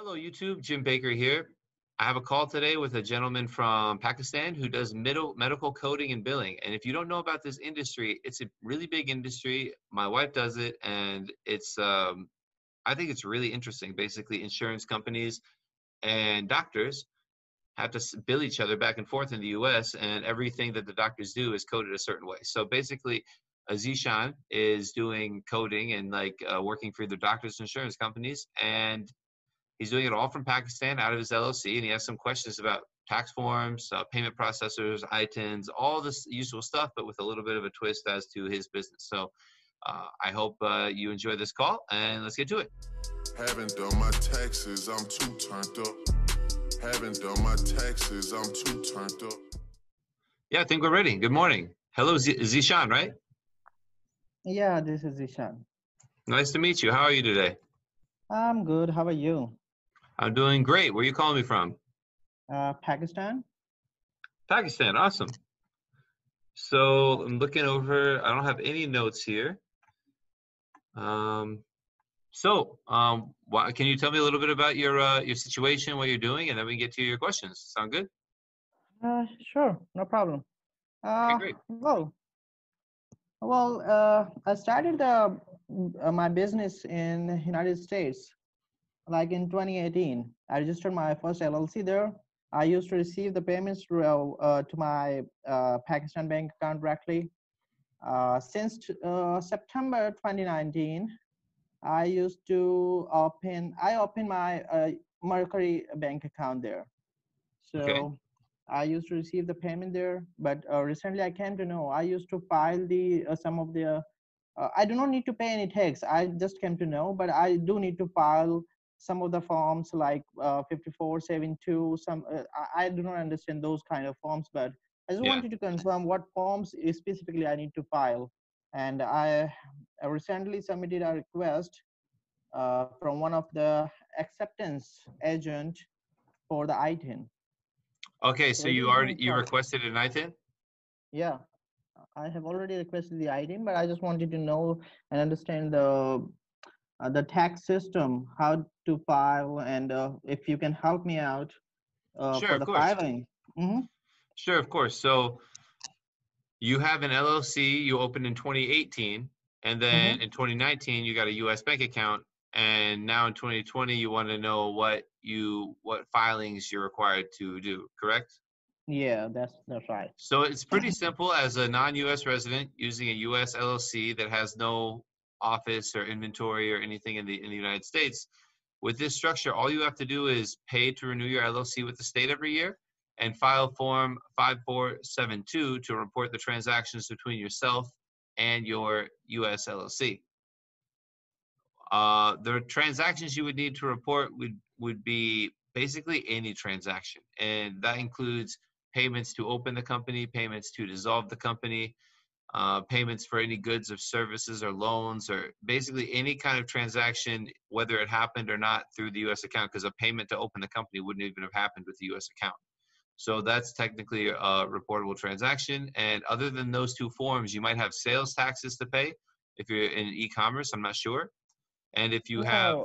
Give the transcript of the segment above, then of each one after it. Hello YouTube, Jim Baker here. I have a call today with a gentleman from Pakistan who does medical coding and billing. And if you don't know about this industry, it's a really big industry. My wife does it, and it's I think it's really interesting. Basically, insurance companies and doctors have to bill each other back and forth in the US, and everything that the doctors do is coded a certain way. So basically, Zeeshan is doing coding and working for the doctors' insurance companies, and he's doing it all from Pakistan out of his LLC, and he has some questions about tax forms, payment processors, ITINs, all this usual stuff, but with a little bit of a twist as to his business. So I hope you enjoy this call, and let's get to it. Haven't done my taxes, I'm too turned up. Haven't done my taxes, I'm too turned up. Yeah, I think we're ready. Good morning. Hello, Zeeshan, right? Yeah, this is Zeeshan. Nice to meet you. How are you today? I'm good. How are you? I'm doing great. Where are you calling me from? Pakistan. Pakistan, awesome. So I'm looking over, I don't have any notes here. Can you tell me a little bit about your situation, what you're doing, and then we can get to your questions. Sound good? Sure, no problem. Okay, great. Well, I started my business in the United States. Like in 2018, I registered my first LLC there. I used to receive the payments to my Pakistan bank account directly. Since September 2019, I used to opened my Mercury bank account there. So okay. I used to receive the payment there, but recently I came to know I used to file the some of the. I do not need to pay any tax. I just came to know, but I do need to file some of the forms like 5472, some I do not understand those kind of forms, but I just wanted to confirm what forms specifically I need to file. And I recently submitted a request from one of the acceptance agent for the ITIN. Okay, so you requested an ITIN? Yeah, I have already requested the ITIN, but I just wanted to know and understand the tax system, how to file, and if you can help me out for the filing. Mm-hmm. Sure, of course. So you have an LLC you opened in 2018, and then in 2019 you got a U.S. bank account, and now in 2020 you want to know what filings you're required to do, correct? Yeah, that's right. So it's pretty simple. As a non-U.S. resident using a U.S. LLC that has no office or inventory or anything in the United States, with this structure, all you have to do is pay to renew your LLC with the state every year and file form 5472 to report the transactions between yourself and your U.S. LLC. The transactions you would need to report would be basically any transaction, and that includes payments to open the company, payments to dissolve the company, payments for any goods or services or loans, or basically any kind of transaction, whether it happened or not through the U.S. account, because a payment to open the company wouldn't even have happened with the U.S. account. So that's technically a reportable transaction. And other than those two forms, you might have sales taxes to pay if you're in e-commerce, I'm not sure. And if you have...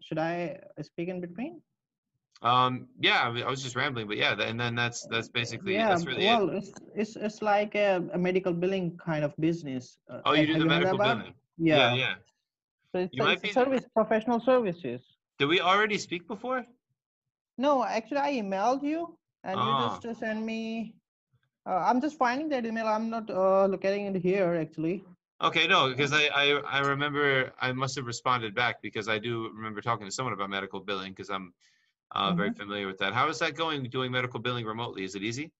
should I speak in between? Yeah, I was just rambling, but yeah, and then that's basically that's really it. It's like a medical billing kind of business. Oh, you do the medical billing? Yeah. Yeah. So it's, professional services. Did we already speak before? No, actually, I emailed you, and you just sent me. I'm just finding that email. I'm not locating it here actually. Okay, no, because I remember I must have responded back because I do remember talking to someone about medical billing because I'm very familiar with that. How is that going, doing medical billing remotely? Is it easy?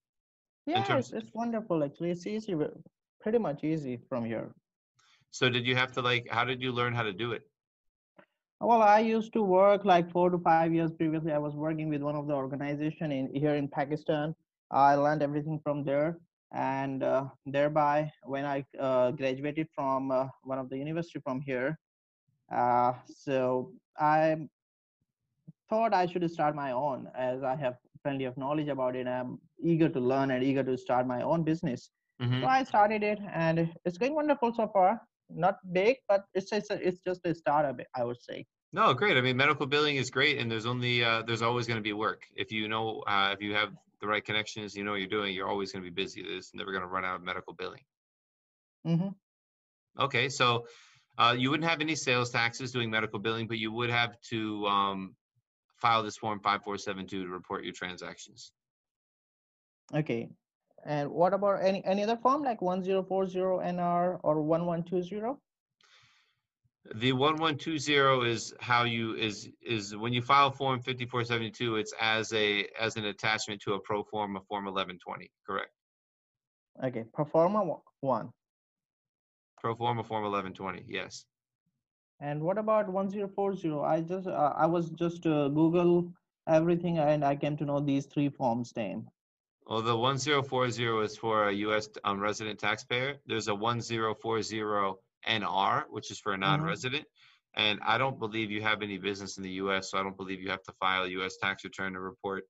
Yeah, it's wonderful actually. It's easy, pretty much easy from here. So did you have to how did you learn how to do it? Well, I used to work 4 to 5 years previously. I was working with one of the organizations here in Pakistan. I learned everything from there. And thereby, when I graduated from one of the university from here, so I thought I should start my own, as I have plenty of knowledge about it. I'm eager to learn and eager to start my own business. So I started it, and it's going wonderful so far. Not big, but it's just a startup, I would say. No, great. I mean, medical billing is great, and there's always going to be work. If you know, if you have the right connections, you know what you're doing, you're always going to be busy. There's never going to run out of medical billing. Okay, so you wouldn't have any sales taxes doing medical billing, but you would have to file this form 5472 to report your transactions. Okay, and what about any other form like 1040NR or 1120? The 1120 is how you is when you file form 5472. It's as an attachment to a pro forma form 1120. Correct. Okay, pro forma one. Pro forma form 1120. Yes. And what about 1040? I was just Google everything, and I came to know these three forms name. Well, the 1040 is for a U.S. Resident taxpayer. There's a 1040NR, which is for a non-resident. And I don't believe you have any business in the U.S., so I don't believe you have to file a U.S. tax return to report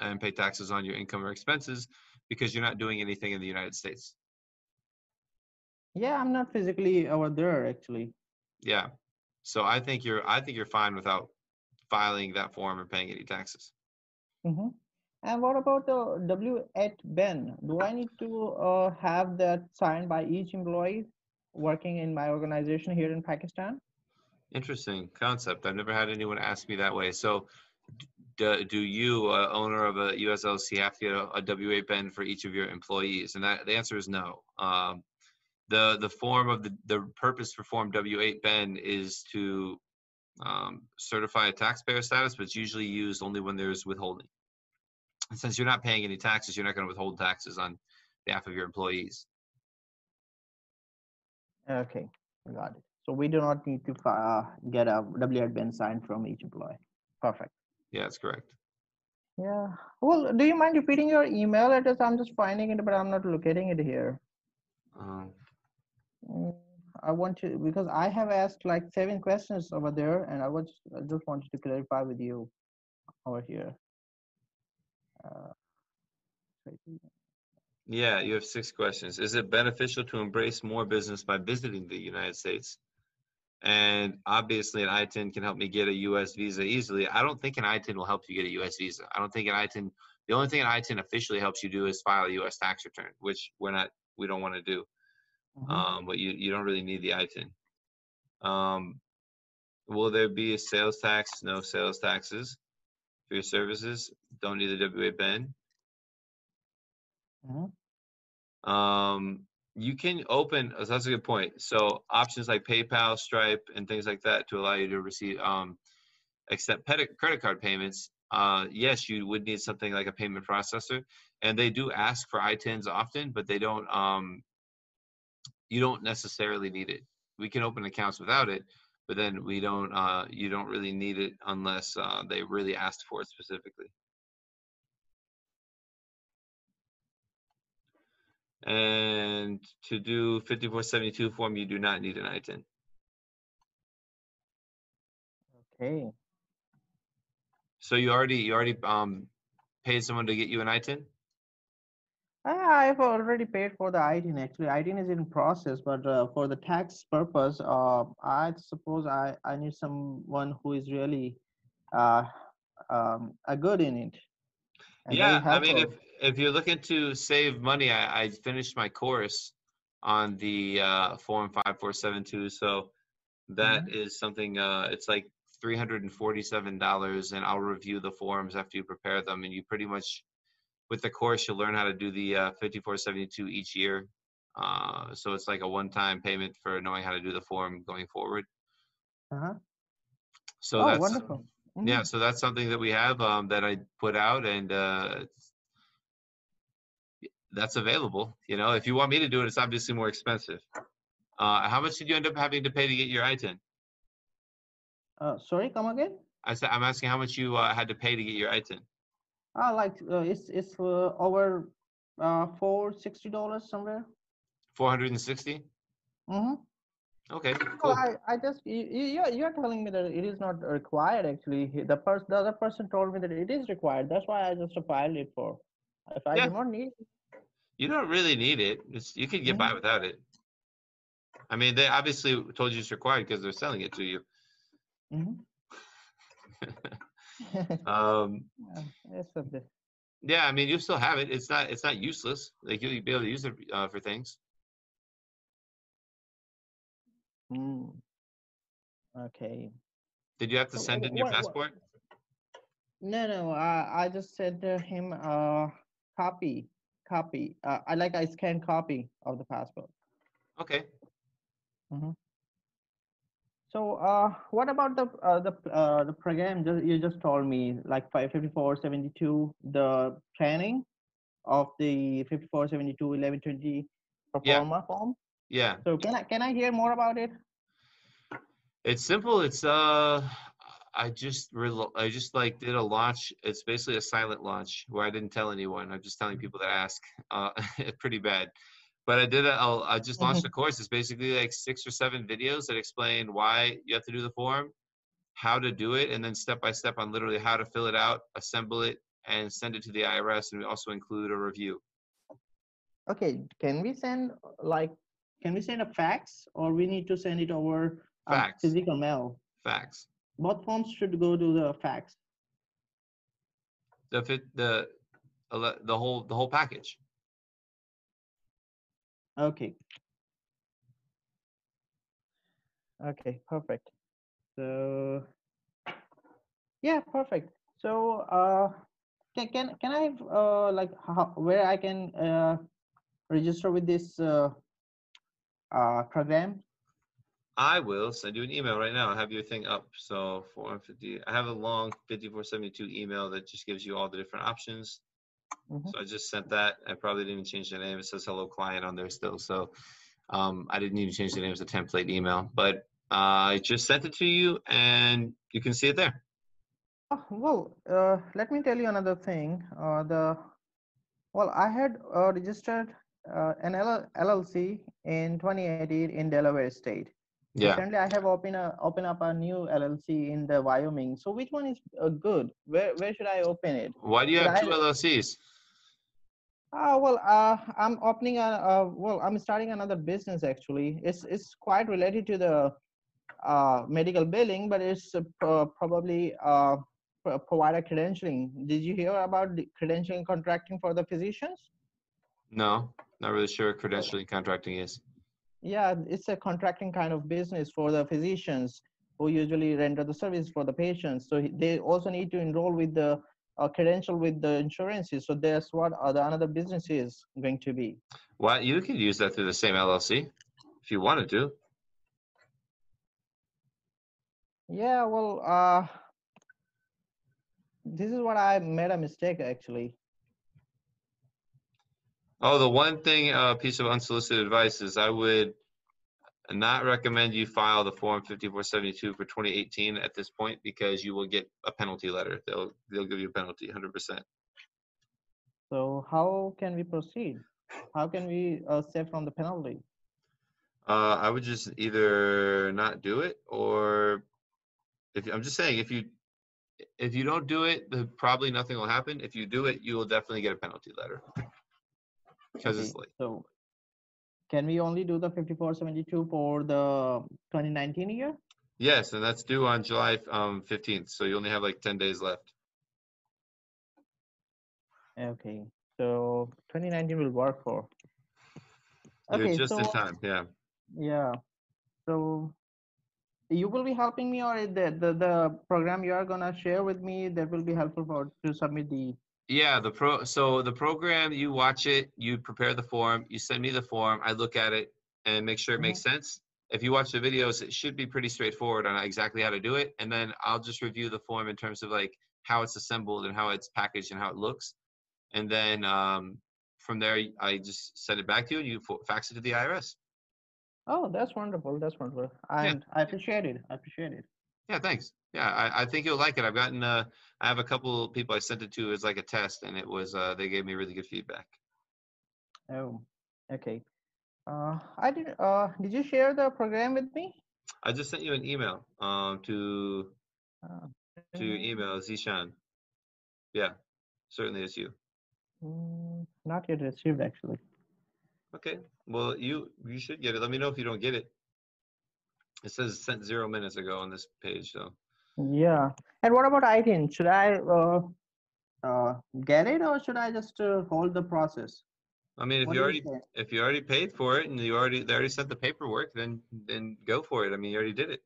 and pay taxes on your income or expenses because you're not doing anything in the United States. Yeah, I'm not physically over there, actually. Yeah. So I think you're fine without filing that form or paying any taxes. And what about the W-8 Ben? Do I need to have that signed by each employee working in my organization here in Pakistan? Interesting concept. I've never had anyone ask me that way. So do you, owner of a US LLC, have to get a W-8 Ben for each of your employees? And the answer is no. The form of the purpose for form W-8 Ben is to certify a taxpayer status, but it's usually used only when there's withholding. And since you're not paying any taxes, you're not going to withhold taxes on behalf of your employees. Okay, got it. So we do not need to get a W-8 Ben signed from each employee. Perfect. Yeah, that's correct. Yeah. Well, do you mind repeating your email address? I'm just finding it, but I'm not locating it here. I want to, because I have asked like 7 questions over there, and I just wanted to clarify with you over here. Yeah, you have 6 questions. Is it beneficial to embrace more business by visiting the United States? And obviously an ITIN can help me get a U.S. visa easily. I don't think an ITIN will help you get a U.S. visa. I don't think an ITIN, the only thing an ITIN officially helps you do is file a U.S. tax return, which we don't want to do. But you don't really need the ITIN. Will there be a sales tax? No sales taxes for your services. Don't need the W-8 Ben. You can open, so that's a good point. So options like PayPal, Stripe, and things like that to allow you to receive, accept credit card payments. Yes, you would need something like a payment processor, and they do ask for ITINs often, but they don't, you don't necessarily need it. We can open accounts without it, but then we don't, you don't really need it unless they really asked for it specifically. And to do 5472 form, you do not need an ITIN. Okay. So you already paid someone to get you an ITIN? I've already paid for the ITIN. Actually, ITIN is in process, but for the tax purpose, I suppose I need someone who is really a good in it. And yeah, I mean, if you're looking to save money, I finished my course on the form 5472, so that is something, it's like $347, and I'll review the forms after you prepare them, and you pretty much, with the course, you'll learn how to do the 5472 each year, so it's like a one-time payment for knowing how to do the form going forward. So that's wonderful. Yeah, so that's something that we have that I put out, and that's available. You know, if you want me to do it, it's obviously more expensive. How much did you end up having to pay to get your ITIN? Sorry, come again? I'm asking how much you had to pay to get your ITIN. Like it's over $460 somewhere. 460. Okay. Cool. I just you're telling me that it is not required. Actually, the other person told me that it is required. That's why I just filed it for. If I do not need it. You don't really need it. You can get by without it. I mean, they obviously told you it's required because they're selling it to you. Mm-hmm. Yeah, I mean, you still have it. It's not useless. Like you'll be able to use it for things. Mm. Okay. Did you have to send in your passport? No. I just sent him a copy. I scanned copy of the passport. Okay. Mm-hmm. So, what about the program you just told me, like 5472, the planning of the 5472 1120 Proforma form? Yeah. So can I hear more about it? It's simple. It's I just like did a launch. It's basically a silent launch where I didn't tell anyone. I'm just telling people that ask. Pretty bad. But I did. I just launched a course. It's basically like 6 or 7 videos that explain why you have to do the form, how to do it, and then step by step on literally how to fill it out, assemble it, and send it to the IRS. And we also include a review. Okay. Can we send a fax, or we need to send it over physical mail? Fax. Both forms should go to the fax. The whole package. Okay, perfect. So yeah, perfect. So can I have where I can register with this program? I will send you an email right now. I have your thing up. So 450. I have a long 5472 email that just gives you all the different options. Mm-hmm. So I just sent that. I probably didn't even change the name. It says hello client on there still. So I didn't even change the name. It's a template email. But I just sent it to you, and you can see it there. Oh, well, let me tell you another thing. I had registered an LLC in 2018 in Delaware State. Yeah. Currently, I have open up a new LLC in the Wyoming. So, which one is good? Where should I open it? Why do you have two LLCs? I'm opening I'm starting another business actually. It's quite related to the medical billing, but it's probably provider credentialing. Did you hear about the credentialing contracting for the physicians? No, not really sure what credentialing contracting is. Yeah, it's a contracting kind of business for the physicians who usually render the service for the patients. So they also need to enroll with the credential with the insurances. So that's what another business is going to be. Well, you could use that through the same LLC if you wanted to. Yeah, well, this is what I made a mistake actually. Oh, the one thing, piece of unsolicited advice is I would not recommend you file the form 5472 for 2018 at this point because you will get a penalty letter. They'll give you a penalty, 100%. So how can we proceed? How can we save from the penalty? I would just either not do it, or I'm just saying if you don't do it, probably nothing will happen. If you do it, you will definitely get a penalty letter. Because it's late. So can we only do the 5472 for the 2019 year? Yes, and that's due on July 15th. So you only have like 10 days left. Okay, so 2019 will work for. Okay, you're just in time, yeah. Yeah, so you will be helping me, or the program you are gonna share with me that will be helpful to submit the. Yeah, the program, you watch it, you prepare the form, you send me the form, I look at it and make sure it makes sense. If you watch the videos, it should be pretty straightforward on exactly how to do it. And then I'll just review the form in terms of like how it's assembled and how it's packaged and how it looks. And then from there, I just send it back to you and you fax it to the IRS. Oh, that's wonderful. That's wonderful. And yeah. I appreciate it. Yeah, thanks. Yeah, I think you'll like it. I've gotten, I have a couple people I sent it to as like a test, and it was, they gave me really good feedback. Oh, okay. Did you share the program with me? I just sent you an email to your email, Zeeshan. Yeah, certainly it's you. Not yet received, actually. Okay, well, you should get it. Let me know if you don't get it. It says sent 0 minutes ago on this page, so. Yeah. And what about ITIN? Should I get it, or should I just hold the process? I mean, if you already paid for it and they already sent the paperwork, then go for it. I mean, you already did it.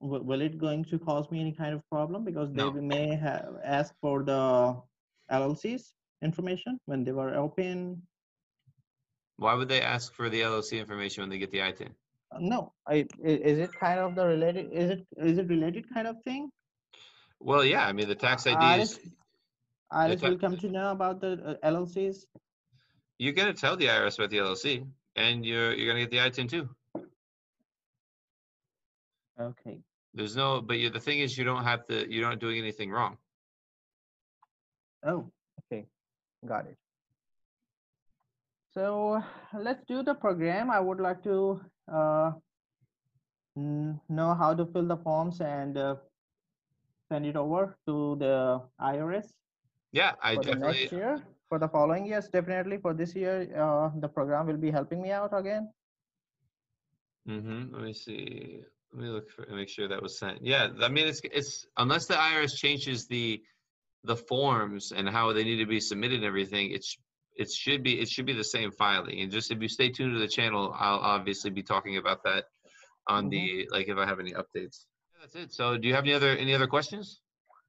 Will it going to cause me any kind of problem, because they may have asked for the LLC's information when they were open? Why would they ask for the LLC information when they get the ITIN? No, is it kind of the related? Is it related kind of thing? Well, yeah. I mean, the tax ID is. IRS will come to know about the LLCs. You're gonna tell the IRS about the LLC, and you're gonna get the ITIN too. Okay. There's no, but the thing is, you're not doing anything wrong. Oh, okay, got it. So let's do the program. I would like to know how to fill the forms and send it over to the IRS. Yeah, I definitely. Next year, for the following years, definitely. For this year, the program will be helping me out again. Let me see. Let me look for make sure that was sent. Yeah, I mean, it's unless the IRS changes the forms and how they need to be submitted and everything, it should be the same filing. And just if you stay tuned to the channel, I'll obviously be talking about that on the like if I have any updates. Yeah, that's it. So, do you have any other questions?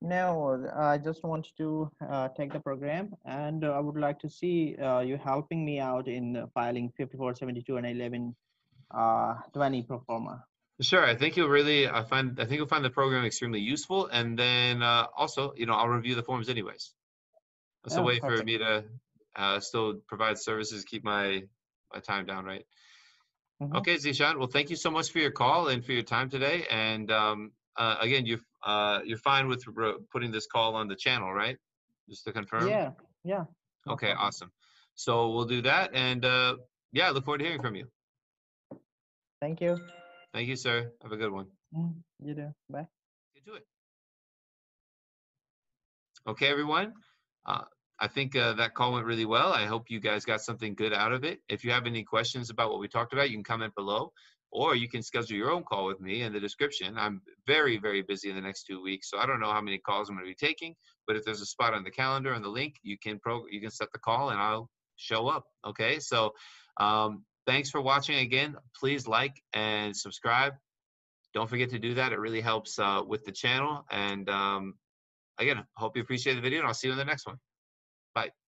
No, I just want to take the program, and I would like to see you helping me out in filing 5472 and 1120 pro forma. Sure, I think you'll find the program extremely useful, and then also, I'll review the forms anyways. That's a way for me to still provide services, keep my time down, right? Okay, Zeeshan, well, thank you so much for your call and for your time today, and again, you're fine with putting this call on the channel, right? Just to confirm. Yeah. Okay, awesome. So we'll do that, and yeah, I look forward to hearing from you. Thank you. Thank you, sir. Have a good one. You do. Bye. Get to it. Okay, everyone. I think that call went really well. I hope you guys got something good out of it. If you have any questions about what we talked about, you can comment below. Or you can schedule your own call with me in the description. I'm very, very busy in the next 2 weeks, so I don't know how many calls I'm going to be taking. But if there's a spot on the calendar on the link, you can set the call, and I'll show up. Okay, so thanks for watching again. Please like and subscribe. Don't forget to do that. It really helps with the channel. And again, hope you appreciate the video, and I'll see you in the next one. Bye.